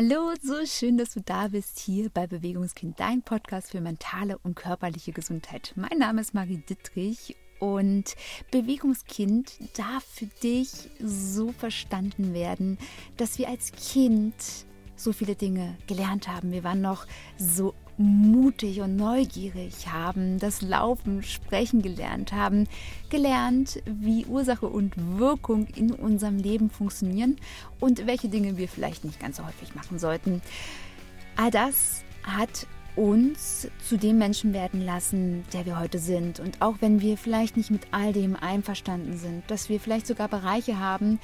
Hallo, so schön, dass du da bist, hier bei Bewegungskind, dein Podcast für mentale und körperliche Gesundheit. Mein Name ist Marie Dittrich und Bewegungskind darf für dich so verstanden werden, dass wir als Kind so viele Dinge gelernt haben. Wir waren noch so mutig und neugierig, haben das Laufen, Sprechen gelernt, haben gelernt, wie Ursache und Wirkung in unserem Leben funktionieren und welche Dinge wir vielleicht nicht ganz so häufig machen sollten. All das hat uns zu dem Menschen werden lassen, der wir heute sind. Und auch wenn wir vielleicht nicht mit all dem einverstanden sind, dass wir vielleicht sogar Bereiche haben,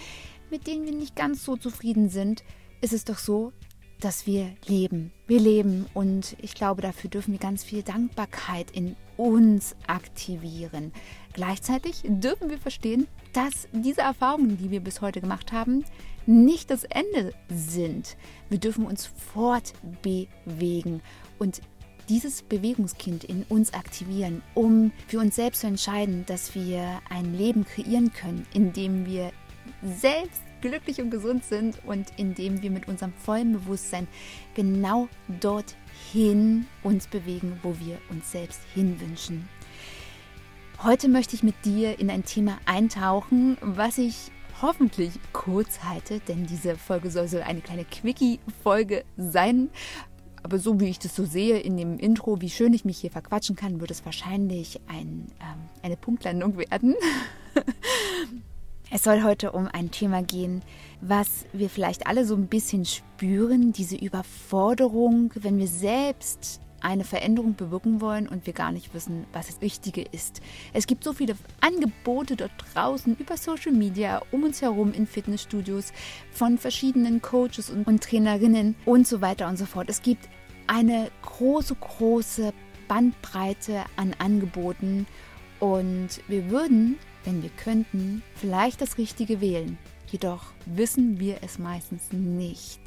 mit denen wir nicht ganz so zufrieden sind, ist es doch so, dass wir leben. Wir leben und ich glaube, dafür dürfen wir ganz viel Dankbarkeit in uns aktivieren. Gleichzeitig dürfen wir verstehen, dass diese Erfahrungen, die wir bis heute gemacht haben, nicht das Ende sind. Wir dürfen uns fortbewegen und dieses Bewegungskind in uns aktivieren, um für uns selbst zu entscheiden, dass wir ein Leben kreieren können, in dem wir selbst glücklich und gesund sind und indem wir mit unserem vollen Bewusstsein genau dorthin uns bewegen, wo wir uns selbst hinwünschen. Heute möchte ich mit dir in ein Thema eintauchen, was ich hoffentlich kurz halte, denn diese Folge soll eine kleine Quickie-Folge sein. Aber so wie ich das so sehe in dem Intro, wie schön ich mich hier verquatschen kann, wird es wahrscheinlich eine Punktlandung werden. Es soll heute um ein Thema gehen, was wir vielleicht alle so ein bisschen spüren, diese Überforderung, wenn wir selbst eine Veränderung bewirken wollen und wir gar nicht wissen, was das Richtige ist. Es gibt so viele Angebote dort draußen über Social Media, um uns herum in Fitnessstudios, von verschiedenen Coaches und Trainerinnen und so weiter und so fort. Es gibt eine große Bandbreite an Angeboten und wir würden, wenn wir könnten, vielleicht das Richtige wählen. Jedoch wissen wir es meistens nicht.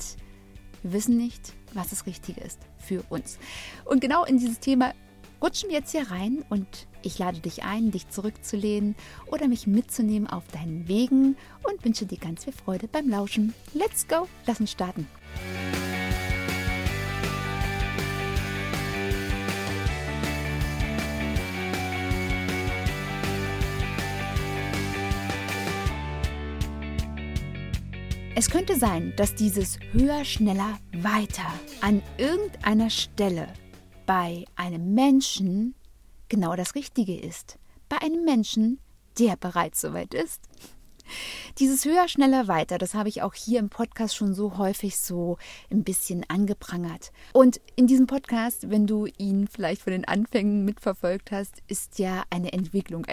Wir wissen nicht, was das Richtige ist für uns. Und genau in dieses Thema rutschen wir jetzt hier rein und ich lade dich ein, dich zurückzulehnen oder mich mitzunehmen auf deinen Wegen und wünsche dir ganz viel Freude beim Lauschen. Let's go! Lass uns starten! Es könnte sein, dass dieses höher, schneller, weiter an irgendeiner Stelle bei einem Menschen genau das Richtige ist. Bei einem Menschen, der bereits soweit ist. Dieses höher, schneller, weiter, das habe ich auch hier im Podcast schon so häufig so ein bisschen angeprangert. Und in diesem Podcast, wenn du ihn vielleicht von den Anfängen mitverfolgt hast, ist ja eine Entwicklung,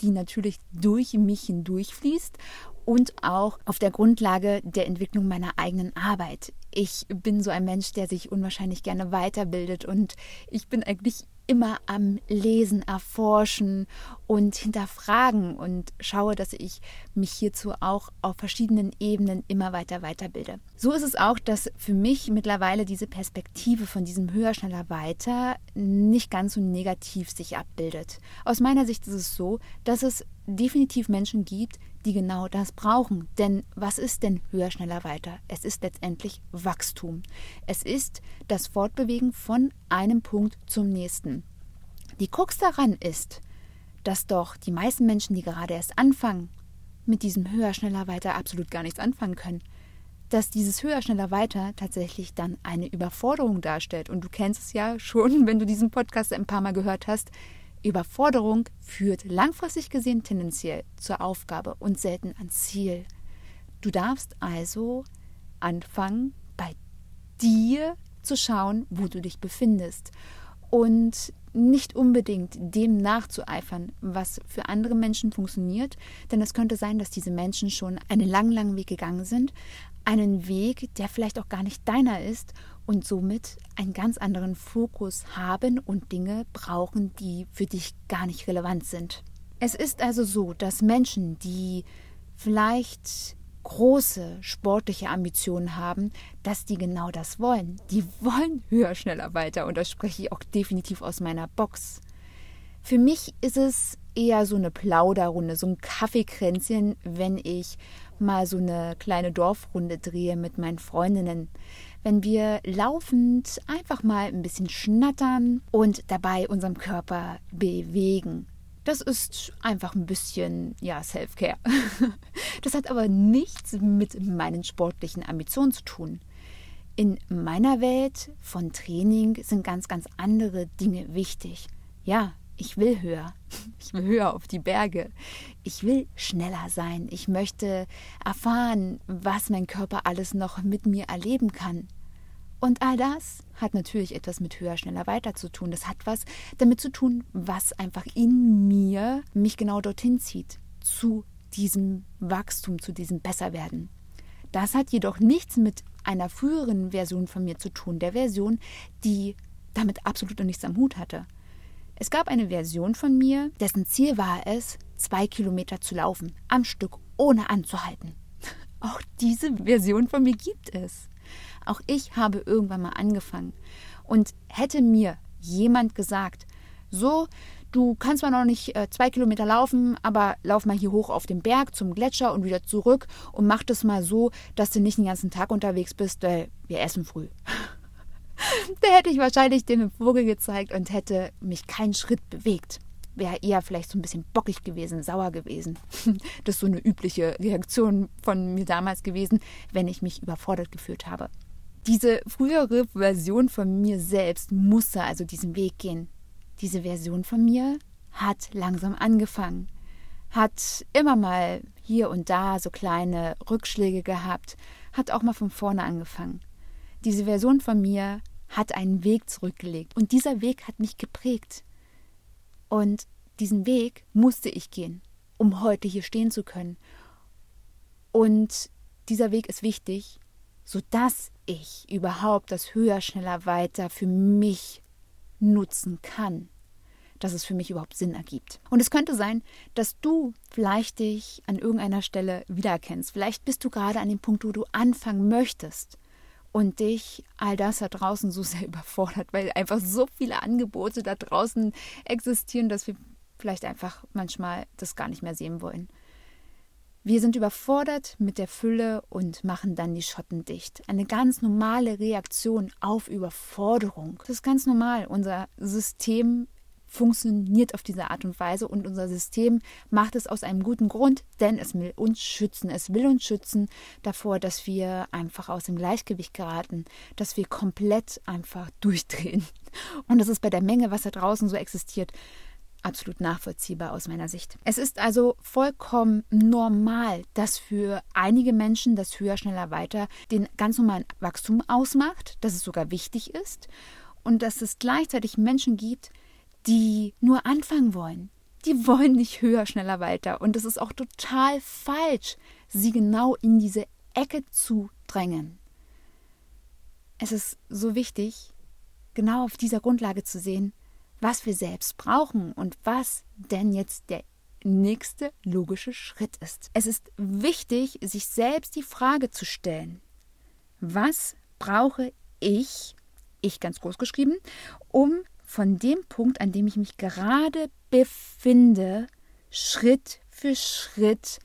die natürlich durch mich hindurchfließt und auch auf der Grundlage der Entwicklung meiner eigenen Arbeit. Ich bin so ein Mensch, der sich unwahrscheinlich gerne weiterbildet und ich bin eigentlich immer am Lesen, Erforschen und Hinterfragen und schaue, dass ich mich hierzu auch auf verschiedenen Ebenen immer weiterbilde. So ist es auch, dass für mich mittlerweile diese Perspektive von diesem höher, schneller, weiter nicht ganz so negativ sich abbildet. Aus meiner Sicht ist es so, dass es definitiv Menschen gibt, die genau das brauchen. Denn was ist denn höher, schneller, weiter? Es ist letztendlich Wachstum. Es ist das Fortbewegen von einem Punkt zum nächsten. Die Krux daran ist, dass doch die meisten Menschen, die gerade erst anfangen, mit diesem höher, schneller, weiter absolut gar nichts anfangen können. Dass dieses höher, schneller, weiter tatsächlich dann eine Überforderung darstellt. Und du kennst es ja schon, wenn du diesen Podcast ein paar Mal gehört hast, Überforderung führt langfristig gesehen tendenziell zur Aufgabe und selten ans Ziel. Du darfst also anfangen, bei dir zu schauen, wo du dich befindest und nicht unbedingt dem nachzueifern, was für andere Menschen funktioniert, denn es könnte sein, dass diese Menschen schon einen langen Weg gegangen sind, einen Weg, der vielleicht auch gar nicht deiner ist und somit einen ganz anderen Fokus haben und Dinge brauchen, die für dich gar nicht relevant sind. Es ist also so, dass Menschen, die vielleicht große sportliche Ambitionen haben, dass die genau das wollen. Die wollen höher, schneller, weiter und das spreche ich auch definitiv aus meiner Box. Für mich ist es eher so eine Plauderrunde, so ein Kaffeekränzchen, wenn ich mal so eine kleine Dorfrunde drehe mit meinen Freundinnen. Wenn wir laufend einfach mal ein bisschen schnattern und dabei unseren Körper bewegen. Das ist einfach ein bisschen, ja, Self-Care. Das hat aber nichts mit meinen sportlichen Ambitionen zu tun. In meiner Welt von Training sind ganz, ganz andere Dinge wichtig. Ja, ich will höher. Ich will höher auf die Berge. Ich will schneller sein. Ich möchte erfahren, was mein Körper alles noch mit mir erleben kann. Und all das hat natürlich etwas mit höher, schneller, weiter zu tun. Das hat was damit zu tun, was einfach in mir mich genau dorthin zieht. Zu diesem Wachstum, zu diesem Besserwerden. Das hat jedoch nichts mit einer früheren Version von mir zu tun. Der Version, die damit absolut noch nichts am Hut hatte. Es gab eine Version von mir, dessen Ziel war es, 2 Kilometer zu laufen, am Stück, ohne anzuhalten. Auch diese Version von mir gibt es. Auch ich habe irgendwann mal angefangen. Und hätte mir jemand gesagt, so, du kannst zwar noch nicht 2 Kilometer laufen, aber lauf mal hier hoch auf den Berg zum Gletscher und wieder zurück und mach das mal so, dass du nicht den ganzen Tag unterwegs bist, weil wir essen früh. Da hätte ich wahrscheinlich dem Vogel gezeigt und hätte mich keinen Schritt bewegt. Wäre eher vielleicht so ein bisschen bockig gewesen, sauer gewesen. Das ist so eine übliche Reaktion von mir damals gewesen, wenn ich mich überfordert gefühlt habe. Diese frühere Version von mir selbst musste also diesen Weg gehen. Diese Version von mir hat langsam angefangen, hat immer mal hier und da so kleine Rückschläge gehabt, hat auch mal von vorne angefangen. Diese Version von mir hat einen Weg zurückgelegt und dieser Weg hat mich geprägt. Und diesen Weg musste ich gehen, um heute hier stehen zu können. Und dieser Weg ist wichtig, sodass ich überhaupt das Höher, Schneller, Weiter für mich nutzen kann, dass es für mich überhaupt Sinn ergibt. Und es könnte sein, dass du vielleicht dich an irgendeiner Stelle wiedererkennst. Vielleicht bist du gerade an dem Punkt, wo du anfangen möchtest. Und dich all das da draußen so sehr überfordert, weil einfach so viele Angebote da draußen existieren, dass wir vielleicht einfach manchmal das gar nicht mehr sehen wollen. Wir sind überfordert mit der Fülle und machen dann die Schotten dicht. Eine ganz normale Reaktion auf Überforderung. Das ist ganz normal. Unser System funktioniert auf diese Art und Weise und unser System macht es aus einem guten Grund, denn es will uns schützen. Es will uns schützen davor, dass wir einfach aus dem Gleichgewicht geraten, dass wir komplett einfach durchdrehen. Und das ist bei der Menge, was da draußen so existiert, absolut nachvollziehbar aus meiner Sicht. Es ist also vollkommen normal, dass für einige Menschen das Höher, Schneller, Weiter den ganz normalen Wachstum ausmacht, dass es sogar wichtig ist und dass es gleichzeitig Menschen gibt, die nur anfangen wollen. Die wollen nicht höher, schneller, weiter. Und es ist auch total falsch, sie genau in diese Ecke zu drängen. Es ist so wichtig, genau auf dieser Grundlage zu sehen, was wir selbst brauchen und was denn jetzt der nächste logische Schritt ist. Es ist wichtig, sich selbst die Frage zu stellen, was brauche ich ganz groß geschrieben, um von dem Punkt, an dem ich mich gerade befinde, Schritt für Schritt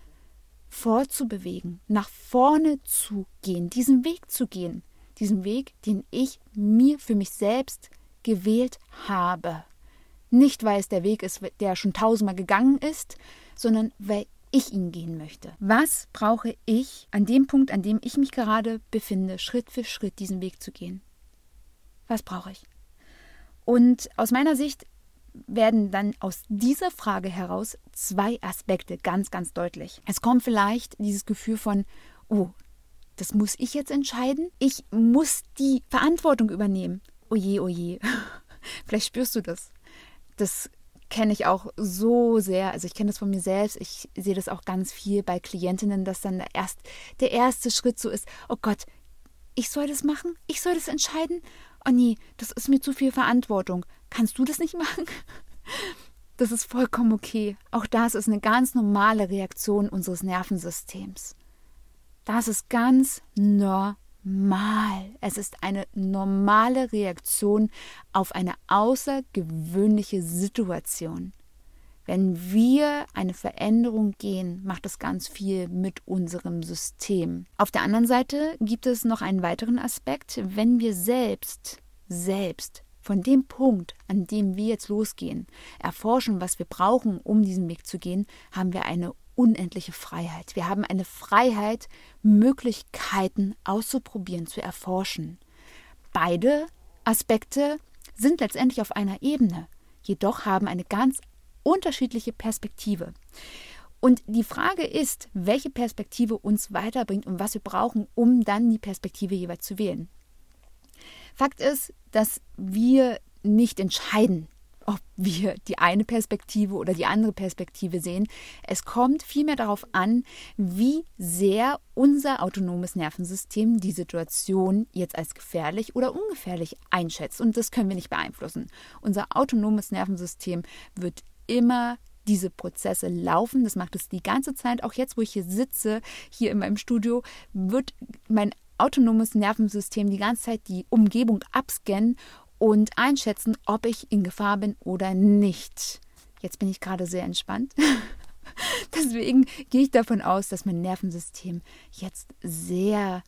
vorzubewegen, nach vorne zu gehen, diesen Weg, den ich mir für mich selbst gewählt habe. Nicht, weil es der Weg ist, der schon 1000-mal gegangen ist, sondern weil ich ihn gehen möchte. Was brauche ich an dem Punkt, an dem ich mich gerade befinde, Schritt für Schritt diesen Weg zu gehen? Was brauche ich? Und aus meiner Sicht werden dann aus dieser Frage heraus 2 Aspekte ganz, ganz deutlich. Es kommt vielleicht dieses Gefühl von, oh, das muss ich jetzt entscheiden. Ich muss die Verantwortung übernehmen. Oje, oje. Vielleicht spürst du das. Das kenne ich auch so sehr. Also ich kenne das von mir selbst. Ich sehe das auch ganz viel bei Klientinnen, dass dann erst der erste Schritt so ist, oh Gott, ich soll das machen? Ich soll das entscheiden? Oh nee, das ist mir zu viel Verantwortung. Kannst du das nicht machen? Das ist vollkommen okay. Auch das ist eine ganz normale Reaktion unseres Nervensystems. Das ist ganz normal. Es ist eine normale Reaktion auf eine außergewöhnliche Situation. Wenn wir eine Veränderung gehen, macht das ganz viel mit unserem System. Auf der anderen Seite gibt es noch einen weiteren Aspekt. Wenn wir selbst von dem Punkt, an dem wir jetzt losgehen, erforschen, was wir brauchen, um diesen Weg zu gehen, haben wir eine unendliche Freiheit. Wir haben eine Freiheit, Möglichkeiten auszuprobieren, zu erforschen. Beide Aspekte sind letztendlich auf einer Ebene, jedoch haben eine ganz unterschiedliche Perspektive. Und die Frage ist, welche Perspektive uns weiterbringt und was wir brauchen, um dann die Perspektive jeweils zu wählen. Fakt ist, dass wir nicht entscheiden, ob wir die eine Perspektive oder die andere Perspektive sehen. Es kommt vielmehr darauf an, wie sehr unser autonomes Nervensystem die Situation jetzt als gefährlich oder ungefährlich einschätzt. Und das können wir nicht beeinflussen. Unser autonomes Nervensystem wird immer diese Prozesse laufen. Das macht es die ganze Zeit. Auch jetzt, wo ich hier sitze, hier in meinem Studio, wird mein autonomes Nervensystem die ganze Zeit die Umgebung abscannen und einschätzen, ob ich in Gefahr bin oder nicht. Jetzt bin ich gerade sehr entspannt. Deswegen gehe ich davon aus, dass mein Nervensystem jetzt sehr,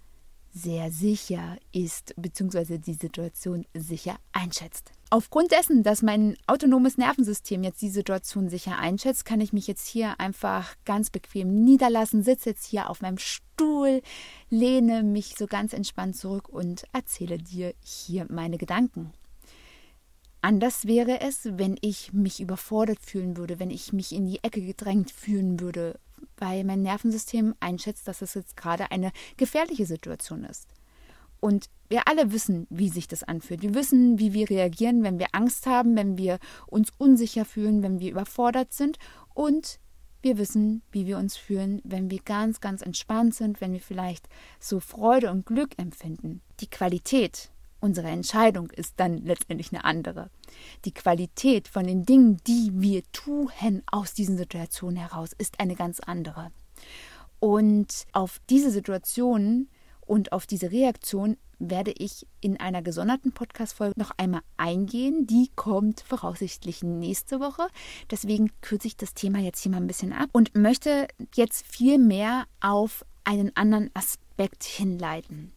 sehr sicher ist, beziehungsweise die Situation sicher einschätzt. Aufgrund dessen, dass mein autonomes Nervensystem jetzt die Situation sicher einschätzt, kann ich mich jetzt hier einfach ganz bequem niederlassen, sitze jetzt hier auf meinem Stuhl, lehne mich so ganz entspannt zurück und erzähle dir hier meine Gedanken. Anders wäre es, wenn ich mich überfordert fühlen würde, wenn ich mich in die Ecke gedrängt fühlen würde, weil mein Nervensystem einschätzt, dass es jetzt gerade eine gefährliche Situation ist. Und wir alle wissen, wie sich das anfühlt. Wir wissen, wie wir reagieren, wenn wir Angst haben, wenn wir uns unsicher fühlen, wenn wir überfordert sind. Und wir wissen, wie wir uns fühlen, wenn wir ganz, ganz entspannt sind, wenn wir vielleicht so Freude und Glück empfinden. Die Qualität unserer Entscheidung ist dann letztendlich eine andere. Die Qualität von den Dingen, die wir tun, aus diesen Situationen heraus, ist eine ganz andere. Und auf diese Situationen und auf diese Reaktion werde ich in einer gesonderten Podcast-Folge noch einmal eingehen. Die kommt voraussichtlich nächste Woche. Deswegen kürze ich das Thema jetzt hier mal ein bisschen ab und möchte jetzt viel mehr auf einen anderen Aspekt hinleiten.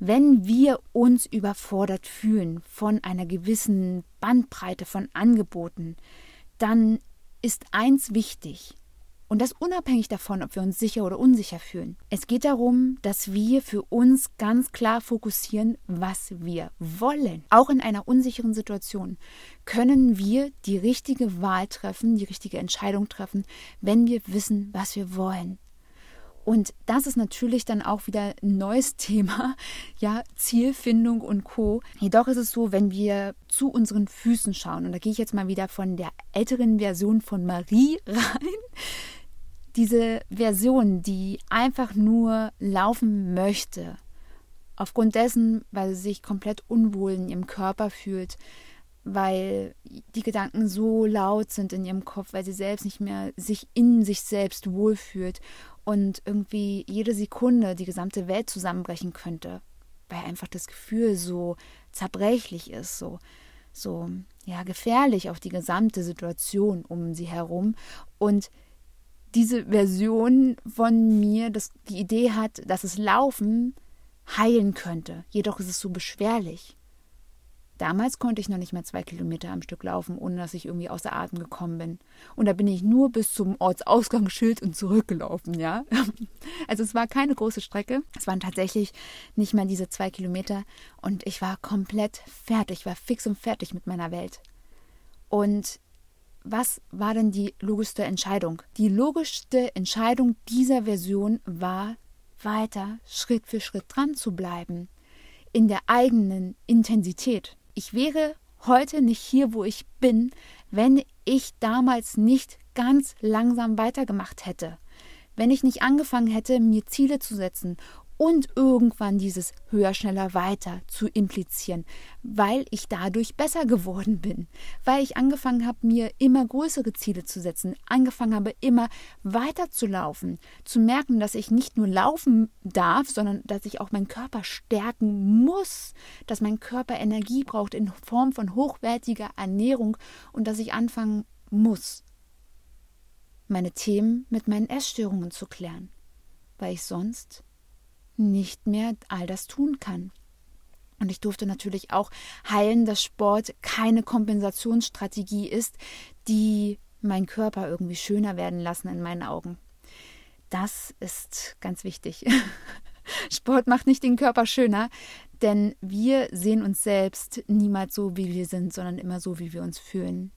Wenn wir uns überfordert fühlen von einer gewissen Bandbreite von Angeboten, dann ist eins wichtig. Und das unabhängig davon, ob wir uns sicher oder unsicher fühlen. Es geht darum, dass wir für uns ganz klar fokussieren, was wir wollen. Auch in einer unsicheren Situation können wir die richtige Wahl treffen, die richtige Entscheidung treffen, wenn wir wissen, was wir wollen. Und das ist natürlich dann auch wieder ein neues Thema, ja, Zielfindung und Co. Jedoch ist es so, wenn wir zu unseren Füßen schauen, und da gehe ich jetzt mal wieder von der älteren Version von Marie rein, diese Version, die einfach nur laufen möchte, aufgrund dessen, weil sie sich komplett unwohl in ihrem Körper fühlt, weil die Gedanken so laut sind in ihrem Kopf, weil sie selbst nicht mehr sich in sich selbst wohlfühlt und irgendwie jede Sekunde die gesamte Welt zusammenbrechen könnte, weil einfach das Gefühl so zerbrechlich ist, so ja, gefährlich auf die gesamte Situation um sie herum. Und diese Version von mir, die Idee hat, dass es Laufen heilen könnte, jedoch ist es so beschwerlich. Damals konnte ich noch nicht mal 2 Kilometer am Stück laufen, ohne dass ich irgendwie außer Atem gekommen bin. Und da bin ich nur bis zum Ortsausgangsschild und zurückgelaufen, ja. Also es war keine große Strecke. Es waren tatsächlich nicht mal diese 2 Kilometer. Und ich war komplett fertig. Ich war fix und fertig mit meiner Welt. Und was war denn die logischste Entscheidung? Die logischste Entscheidung dieser Version war, weiter Schritt für Schritt dran zu bleiben. In der eigenen Intensität. Ich wäre heute nicht hier, wo ich bin, wenn ich damals nicht ganz langsam weitergemacht hätte. Wenn ich nicht angefangen hätte, mir Ziele zu setzen und irgendwann dieses höher, schneller, weiter zu implizieren, weil ich dadurch besser geworden bin, weil ich angefangen habe, mir immer größere Ziele zu setzen, angefangen habe, immer weiter zu laufen, zu merken, dass ich nicht nur laufen darf, sondern dass ich auch meinen Körper stärken muss, dass mein Körper Energie braucht in Form von hochwertiger Ernährung und dass ich anfangen muss, meine Themen mit meinen Essstörungen zu klären, weil ich sonst nicht mehr all das tun kann. Und ich durfte natürlich auch heilen, dass Sport keine Kompensationsstrategie ist, die meinen Körper irgendwie schöner werden lassen in meinen Augen. Das ist ganz wichtig. Sport macht nicht den Körper schöner, denn wir sehen uns selbst niemals so, wie wir sind, sondern immer so, wie wir uns fühlen.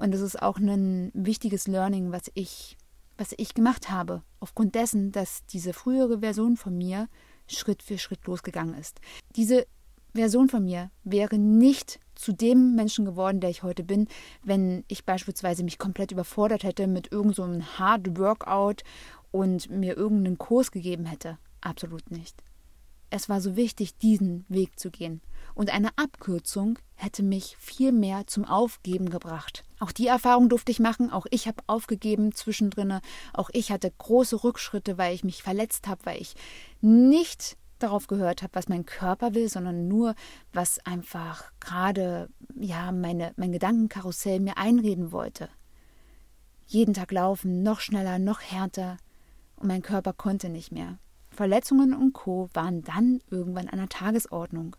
Und das ist auch ein wichtiges Learning, was ich gemacht habe, aufgrund dessen, dass diese frühere Version von mir Schritt für Schritt losgegangen ist. Diese Version von mir wäre nicht zu dem Menschen geworden, der ich heute bin, wenn ich beispielsweise mich komplett überfordert hätte mit irgendeinem so Hard Workout und mir irgendeinen Kurs gegeben hätte. Absolut nicht. Es war so wichtig, diesen Weg zu gehen. Und eine Abkürzung hätte mich viel mehr zum Aufgeben gebracht. Auch die Erfahrung durfte ich machen. Auch ich habe aufgegeben zwischendrin. Auch ich hatte große Rückschritte, weil ich mich verletzt habe, weil ich nicht darauf gehört habe, was mein Körper will, sondern nur, was einfach gerade mein Gedankenkarussell mir einreden wollte. Jeden Tag laufen, noch schneller, noch härter. Und mein Körper konnte nicht mehr. Verletzungen und Co. waren dann irgendwann an der Tagesordnung.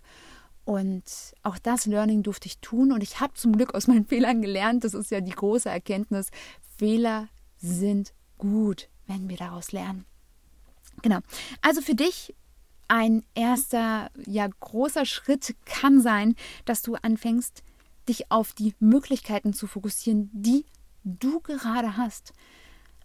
Und auch das Learning durfte ich tun. Und ich habe zum Glück aus meinen Fehlern gelernt. Das ist ja die große Erkenntnis. Fehler sind gut, wenn wir daraus lernen. Genau. Also für dich ein erster, großer Schritt kann sein, dass du anfängst, dich auf die Möglichkeiten zu fokussieren, die du gerade hast.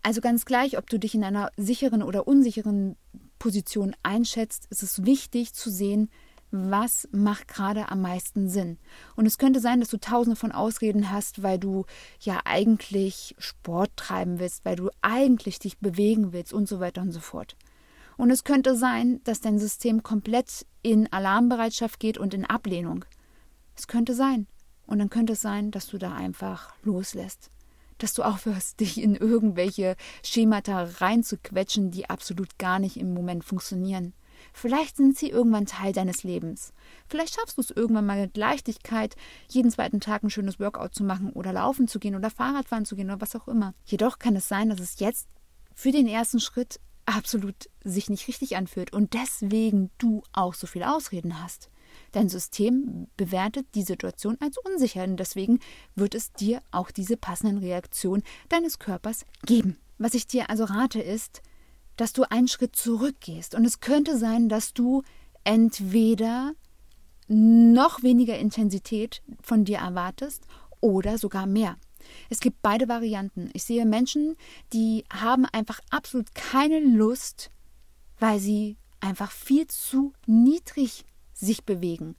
Also ganz gleich, ob du dich in einer sicheren oder unsicheren Position einschätzt, ist es wichtig zu sehen, was macht gerade am meisten Sinn. Und es könnte sein, dass du tausende von Ausreden hast, weil du ja eigentlich Sport treiben willst, weil du eigentlich dich bewegen willst und so weiter und so fort. Und es könnte sein, dass dein System komplett in Alarmbereitschaft geht und in Ablehnung. Es könnte sein. Und dann könnte es sein, dass du da einfach loslässt. Dass du aufhörst, dich in irgendwelche Schemata reinzuquetschen, die absolut gar nicht im Moment funktionieren. Vielleicht sind sie irgendwann Teil deines Lebens. Vielleicht schaffst du es irgendwann mal mit Leichtigkeit, jeden zweiten Tag ein schönes Workout zu machen oder laufen zu gehen oder Fahrradfahren zu gehen oder was auch immer. Jedoch kann es sein, dass es jetzt für den ersten Schritt absolut sich nicht richtig anfühlt und deswegen du auch so viele Ausreden hast. Dein System bewertet die Situation als unsicher und deswegen wird es dir auch diese passenden Reaktionen deines Körpers geben. Was ich dir also rate ist, dass du einen Schritt zurückgehst und es könnte sein, dass du entweder noch weniger Intensität von dir erwartest oder sogar mehr. Es gibt beide Varianten. Ich sehe Menschen, die haben einfach absolut keine Lust, weil sie einfach viel zu niedrig sich bewegen.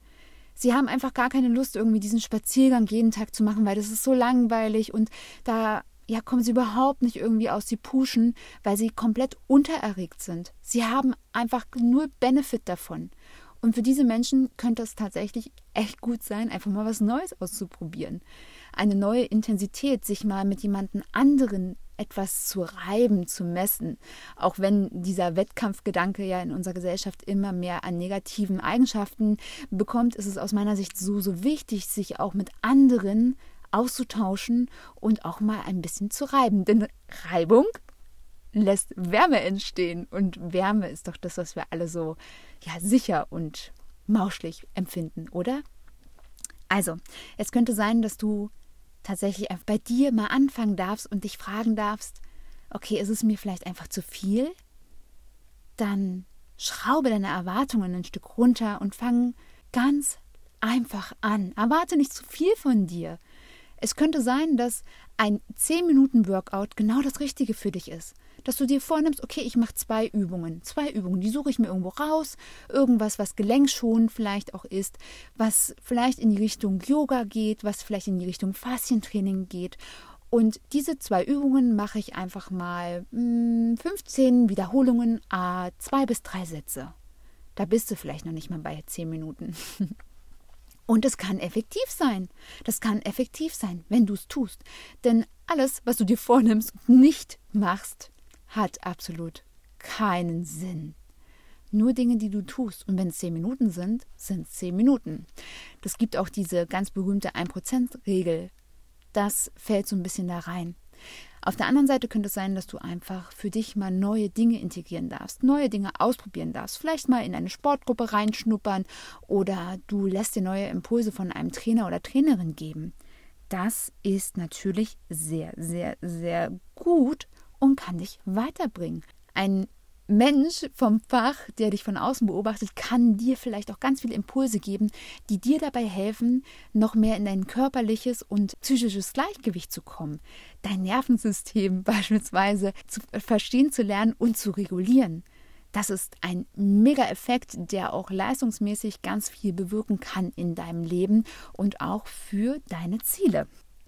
Sie haben einfach gar keine Lust, irgendwie diesen Spaziergang jeden Tag zu machen, weil das ist so langweilig und da kommen sie überhaupt nicht irgendwie aus. Sie pushen, weil sie komplett untererregt sind. Sie haben einfach nur Benefit davon. Und für diese Menschen könnte es tatsächlich echt gut sein, einfach mal was Neues auszuprobieren. Eine neue Intensität, sich mal mit jemandem anderen etwas zu reiben, zu messen. Auch wenn dieser Wettkampfgedanke ja in unserer Gesellschaft immer mehr an negativen Eigenschaften bekommt, ist es aus meiner Sicht so wichtig, sich auch mit anderen auszutauschen und auch mal ein bisschen zu reiben. Denn Reibung lässt Wärme entstehen und Wärme ist doch das, was wir alle so sicher und mauschelig empfinden, oder? Also, es könnte sein, dass du tatsächlich bei dir mal anfangen darfst und dich fragen darfst, okay, ist es mir vielleicht einfach zu viel? Dann schraube deine Erwartungen ein Stück runter und fang ganz einfach an. Erwarte nicht zu viel von dir. Es könnte sein, dass ein 10-Minuten-Workout genau das Richtige für dich ist. Dass du dir vornimmst, okay, ich mache 2 Übungen. 2 Übungen, die suche ich mir irgendwo raus. Irgendwas, was gelenkschonend vielleicht auch ist, was vielleicht in die Richtung Yoga geht, was vielleicht in die Richtung Faszientraining geht. Und diese 2 Übungen mache ich einfach mal 15 Wiederholungen, 2 bis 3 Sätze. Da bist du vielleicht noch nicht mal bei 10 Minuten. Und es kann effektiv sein. Das kann effektiv sein, wenn du es tust. Denn alles, was du dir vornimmst und nicht machst, hat absolut keinen Sinn. Nur Dinge, die du tust. Und wenn es 10 Minuten sind, sind es 10 Minuten. Das gibt auch diese ganz berühmte 1%-Regel. Das fällt so ein bisschen da rein. Auf der anderen Seite könnte es sein, dass du einfach für dich mal neue Dinge integrieren darfst, neue Dinge ausprobieren darfst, vielleicht mal in eine Sportgruppe reinschnuppern oder du lässt dir neue Impulse von einem Trainer oder Trainerin geben. Das ist natürlich sehr, sehr, sehr gut und kann dich weiterbringen. Ein Mensch vom Fach, der dich von außen beobachtet, kann dir vielleicht auch ganz viele Impulse geben, die dir dabei helfen, noch mehr in dein körperliches und psychisches Gleichgewicht zu kommen, dein Nervensystem beispielsweise zu verstehen zu lernen und zu regulieren. Das ist ein Mega-Effekt, der auch leistungsmäßig ganz viel bewirken kann in deinem Leben und auch für deine Ziele.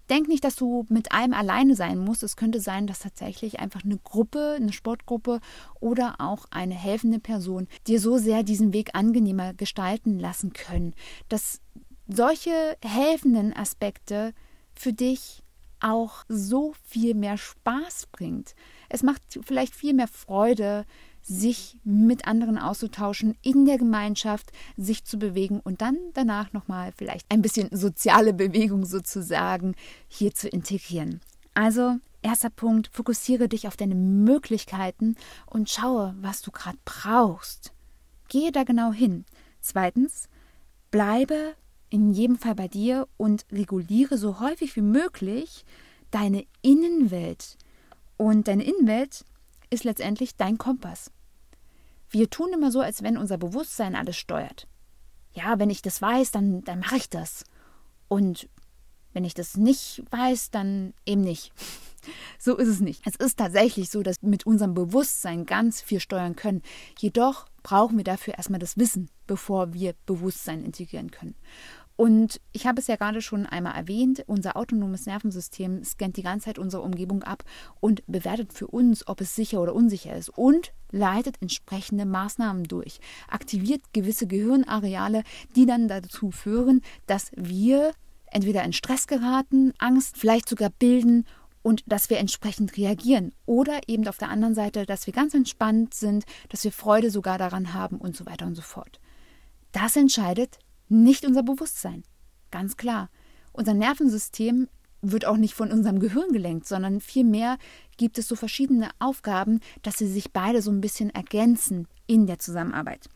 Denk nicht, dass du mit einem alleine sein musst. Es könnte sein, dass tatsächlich einfach eine Gruppe, eine Sportgruppe oder auch eine helfende Person dir so sehr diesen Weg angenehmer gestalten lassen können, dass solche helfenden Aspekte für dich auch so viel mehr Spaß bringt. Es macht vielleicht viel mehr Freude, sich mit anderen auszutauschen, in der Gemeinschaft sich zu bewegen und dann danach nochmal vielleicht ein bisschen soziale Bewegung sozusagen hier zu integrieren. Also, erster Punkt, fokussiere dich auf deine Möglichkeiten und schaue, was du gerade brauchst. Gehe da genau hin. Zweitens, bleibe in jedem Fall bei dir und reguliere so häufig wie möglich deine Innenwelt. Und deine Innenwelt ist letztendlich dein Kompass. Wir tun immer so, als wenn unser Bewusstsein alles steuert. Ja, wenn ich das weiß, dann mache ich das. Und wenn ich das nicht weiß, dann eben nicht. So ist es nicht. Es ist tatsächlich so, dass wir mit unserem Bewusstsein ganz viel steuern können. Jedoch brauchen wir dafür erstmal das Wissen, bevor wir Bewusstsein integrieren können. Und ich habe es ja gerade schon einmal erwähnt, unser autonomes Nervensystem scannt die ganze Zeit unsere Umgebung ab und bewertet für uns, ob es sicher oder unsicher ist und leitet entsprechende Maßnahmen durch, aktiviert gewisse Gehirnareale, die dann dazu führen, dass wir entweder in Stress geraten, Angst vielleicht sogar bilden und dass wir entsprechend reagieren oder eben auf der anderen Seite, dass wir ganz entspannt sind, dass wir Freude sogar daran haben und so weiter und so fort. Das entscheidet nicht unser Bewusstsein, ganz klar. Unser Nervensystem wird auch nicht von unserem Gehirn gelenkt, sondern vielmehr gibt es so verschiedene Aufgaben, dass sie sich beide so ein bisschen ergänzen in der Zusammenarbeit.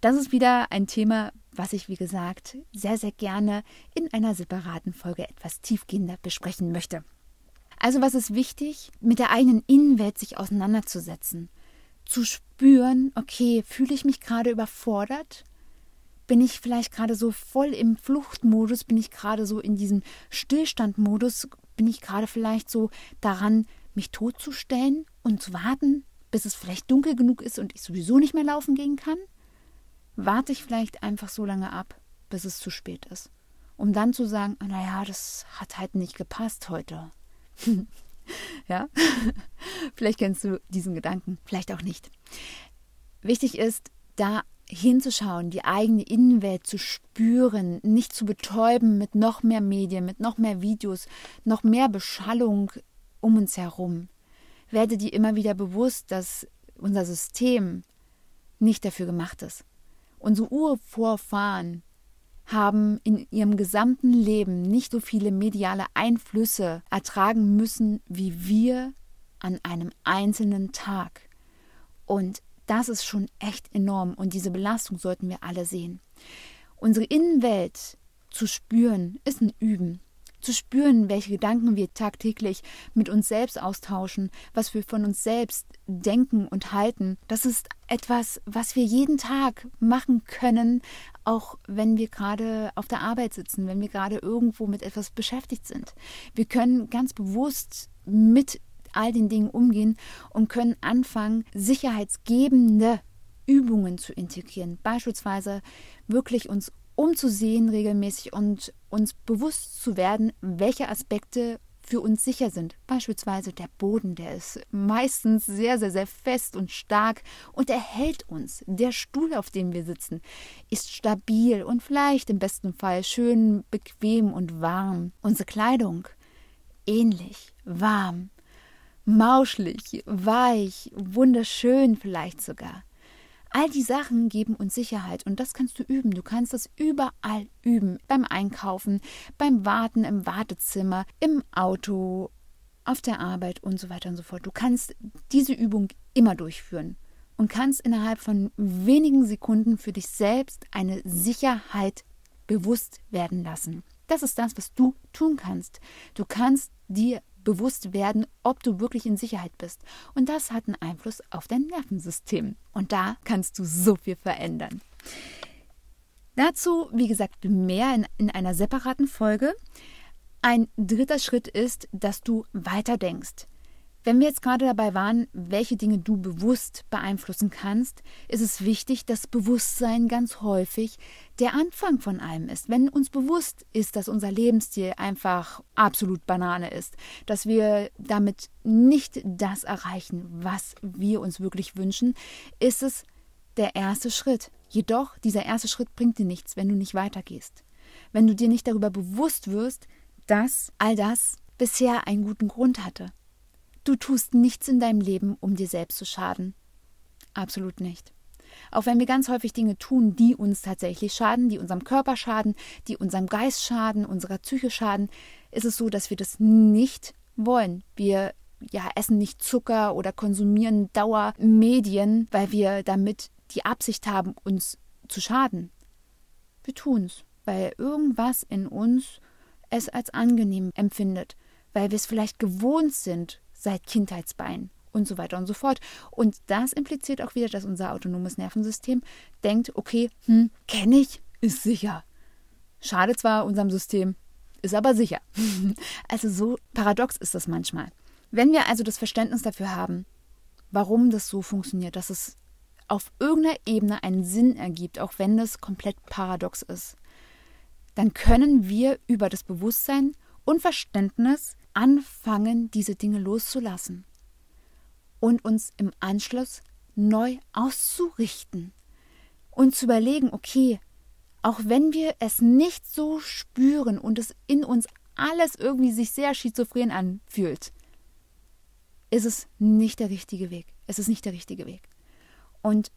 Das ist wieder ein Thema, was ich, wie gesagt, sehr, sehr gerne in einer separaten Folge etwas tiefgehender besprechen möchte. Also was ist wichtig? Mit der eigenen Innenwelt sich auseinanderzusetzen, zu spüren, okay, fühle ich mich gerade überfordert? Bin ich vielleicht gerade so voll im Fluchtmodus? Bin ich gerade so in diesem Stillstandmodus? Bin ich gerade vielleicht so daran, mich totzustellen und zu warten, bis es vielleicht dunkel genug ist und ich sowieso nicht mehr laufen gehen kann? Warte ich vielleicht einfach so lange ab, bis es zu spät ist, um dann zu sagen, naja, das hat halt nicht gepasst heute. Ja, vielleicht kennst du diesen Gedanken, vielleicht auch nicht. Wichtig ist, da hinzuschauen, die eigene Innenwelt zu spüren, nicht zu betäuben mit noch mehr Medien, mit noch mehr Videos, noch mehr Beschallung um uns herum. Werde dir immer wieder bewusst, dass unser System nicht dafür gemacht ist. Unsere Urvorfahren haben in ihrem gesamten Leben nicht so viele mediale Einflüsse ertragen müssen, wie wir an einem einzelnen Tag. Und das ist schon echt enorm und diese Belastung sollten wir alle sehen. Unsere Innenwelt zu spüren, ist ein Üben. Zu spüren, welche Gedanken wir tagtäglich mit uns selbst austauschen, was wir von uns selbst denken und halten. Das ist etwas, was wir jeden Tag machen können, auch wenn wir gerade auf der Arbeit sitzen, wenn wir gerade irgendwo mit etwas beschäftigt sind. Wir können ganz bewusst mit all den Dingen umgehen und können anfangen, sicherheitsgebende Übungen zu integrieren. Beispielsweise wirklich uns umzusehen regelmäßig und uns bewusst zu werden, welche Aspekte für uns sicher sind. Beispielsweise der Boden, der ist meistens sehr, sehr, sehr fest und stark und er hält uns. Der Stuhl, auf dem wir sitzen, ist stabil und vielleicht im besten Fall schön, bequem und warm. Unsere Kleidung ähnlich, warm, mauschelig, weich, wunderschön vielleicht sogar. All die Sachen geben uns Sicherheit und das kannst du üben. Du kannst das überall üben. Beim Einkaufen, beim Warten im Wartezimmer, im Auto, auf der Arbeit und so weiter und so fort. Du kannst diese Übung immer durchführen und kannst innerhalb von wenigen Sekunden für dich selbst eine Sicherheit bewusst werden lassen. Das ist das, was du tun kannst. Du kannst dir bewusst werden, ob du wirklich in Sicherheit bist. Und das hat einen Einfluss auf dein Nervensystem. Und da kannst du so viel verändern. Dazu, wie gesagt, mehr in einer separaten Folge. Ein dritter Schritt ist, dass du weiterdenkst. Wenn wir jetzt gerade dabei waren, welche Dinge du bewusst beeinflussen kannst, ist es wichtig, dass Bewusstsein ganz häufig der Anfang von allem ist. Wenn uns bewusst ist, dass unser Lebensstil einfach absolut Banane ist, dass wir damit nicht das erreichen, was wir uns wirklich wünschen, ist es der erste Schritt. Jedoch, dieser erste Schritt bringt dir nichts, wenn du nicht weitergehst. Wenn du dir nicht darüber bewusst wirst, dass all das bisher einen guten Grund hatte. Du tust nichts in deinem Leben, um dir selbst zu schaden. Absolut nicht. Auch wenn wir ganz häufig Dinge tun, die uns tatsächlich schaden, die unserem Körper schaden, die unserem Geist schaden, unserer Psyche schaden, ist es so, dass wir das nicht wollen. Wir essen nicht Zucker oder konsumieren Dauermedien, weil wir damit die Absicht haben, uns zu schaden. Wir tun es, weil irgendwas in uns es als angenehm empfindet, weil wir es vielleicht gewohnt sind, seit Kindheitsbeinen und so weiter und so fort. Und das impliziert auch wieder, dass unser autonomes Nervensystem denkt, okay, kenne ich, ist sicher. Schade zwar unserem System, ist aber sicher. Also so paradox ist das manchmal. Wenn wir also das Verständnis dafür haben, warum das so funktioniert, dass es auf irgendeiner Ebene einen Sinn ergibt, auch wenn das komplett paradox ist, dann können wir über das Bewusstsein und Verständnis anfangen, diese Dinge loszulassen und uns im Anschluss neu auszurichten und zu überlegen, okay, auch wenn wir es nicht so spüren und es in uns alles irgendwie sich sehr schizophren anfühlt, ist es nicht der richtige Weg. Es ist nicht der richtige Weg. Und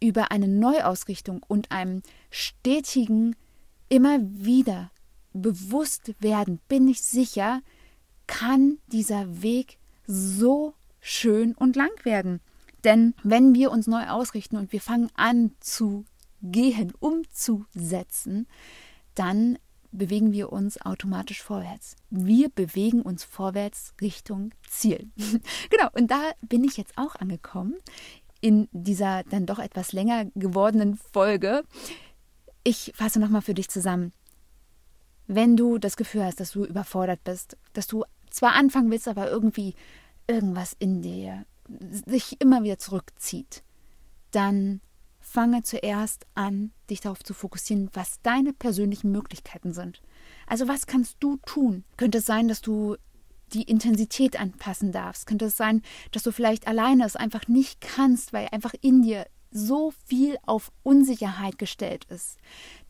über eine Neuausrichtung und einem stetigen, immer wieder bewusst werden, bin ich sicher, kann dieser Weg so schön und lang werden. Denn wenn wir uns neu ausrichten und wir fangen an zu gehen, umzusetzen, dann bewegen wir uns automatisch vorwärts. Wir bewegen uns vorwärts Richtung Ziel. Genau, und da bin ich jetzt auch angekommen in dieser dann doch etwas länger gewordenen Folge. Ich fasse nochmal für dich zusammen. Wenn du das Gefühl hast, dass du überfordert bist, dass du zwar anfangen willst, aber irgendwie irgendwas in dir sich immer wieder zurückzieht, dann fange zuerst an, dich darauf zu fokussieren, was deine persönlichen Möglichkeiten sind. Also was kannst du tun? Könnte es sein, dass du die Intensität anpassen darfst? Könnte es sein, dass du vielleicht alleine es einfach nicht kannst, weil einfach in dir so viel auf Unsicherheit gestellt ist?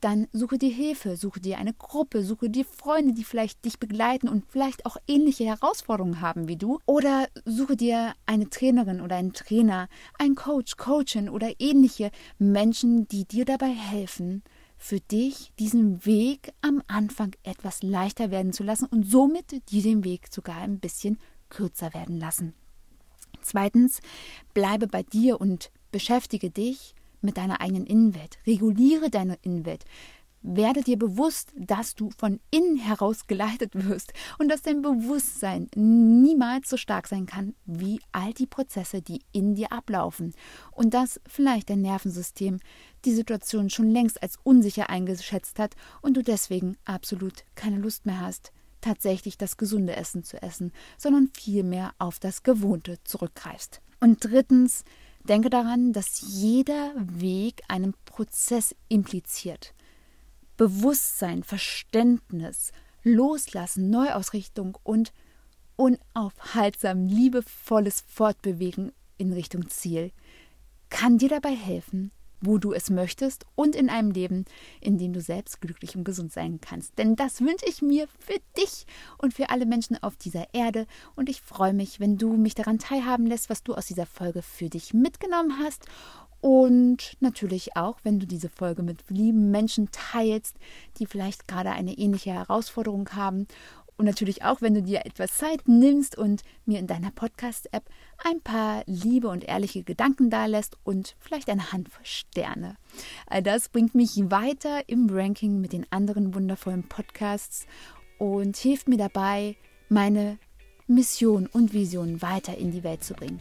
Dann suche dir Hilfe, suche dir eine Gruppe, suche dir Freunde, die vielleicht dich begleiten und vielleicht auch ähnliche Herausforderungen haben wie du. Oder suche dir eine Trainerin oder einen Trainer, einen Coach, Coachin oder ähnliche Menschen, die dir dabei helfen, für dich diesen Weg am Anfang etwas leichter werden zu lassen und somit dir den Weg sogar ein bisschen kürzer werden lassen. Zweitens, bleibe bei dir und beschäftige dich mit deiner eigenen Innenwelt. Reguliere deine Innenwelt. Werde dir bewusst, dass du von innen heraus geleitet wirst und dass dein Bewusstsein niemals so stark sein kann, wie all die Prozesse, die in dir ablaufen. Und dass vielleicht dein Nervensystem die Situation schon längst als unsicher eingeschätzt hat und du deswegen absolut keine Lust mehr hast, tatsächlich das gesunde Essen zu essen, sondern vielmehr auf das Gewohnte zurückgreifst. Und drittens, denke daran, dass jeder Weg einen Prozess impliziert. Bewusstsein, Verständnis, Loslassen, Neuausrichtung und unaufhaltsam liebevolles Fortbewegen in Richtung Ziel kann dir dabei helfen, wo du es möchtest und in einem Leben, in dem du selbst glücklich und gesund sein kannst. Denn das wünsche ich mir für dich und für alle Menschen auf dieser Erde. Und ich freue mich, wenn du mich daran teilhaben lässt, was du aus dieser Folge für dich mitgenommen hast. Und natürlich auch, wenn du diese Folge mit lieben Menschen teilst, die vielleicht gerade eine ähnliche Herausforderung haben Und natürlich auch, wenn du dir etwas Zeit nimmst und mir in deiner Podcast-App ein paar liebe und ehrliche Gedanken dalässt und vielleicht eine Handvoll Sterne. All das bringt mich weiter im Ranking mit den anderen wundervollen Podcasts und hilft mir dabei, meine Mission und Vision weiter in die Welt zu bringen.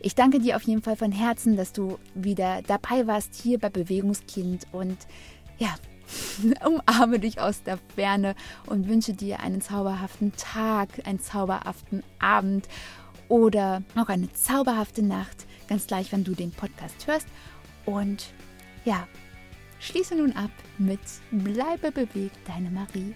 Ich danke dir auf jeden Fall von Herzen, dass du wieder dabei warst hier bei Bewegungskind und ja, umarme dich aus der Ferne und wünsche dir einen zauberhaften Tag, einen zauberhaften Abend oder noch eine zauberhafte Nacht, ganz gleich, wann du den Podcast hörst. Und ja, schließe nun ab mit Bleibe bewegt, deine Marie.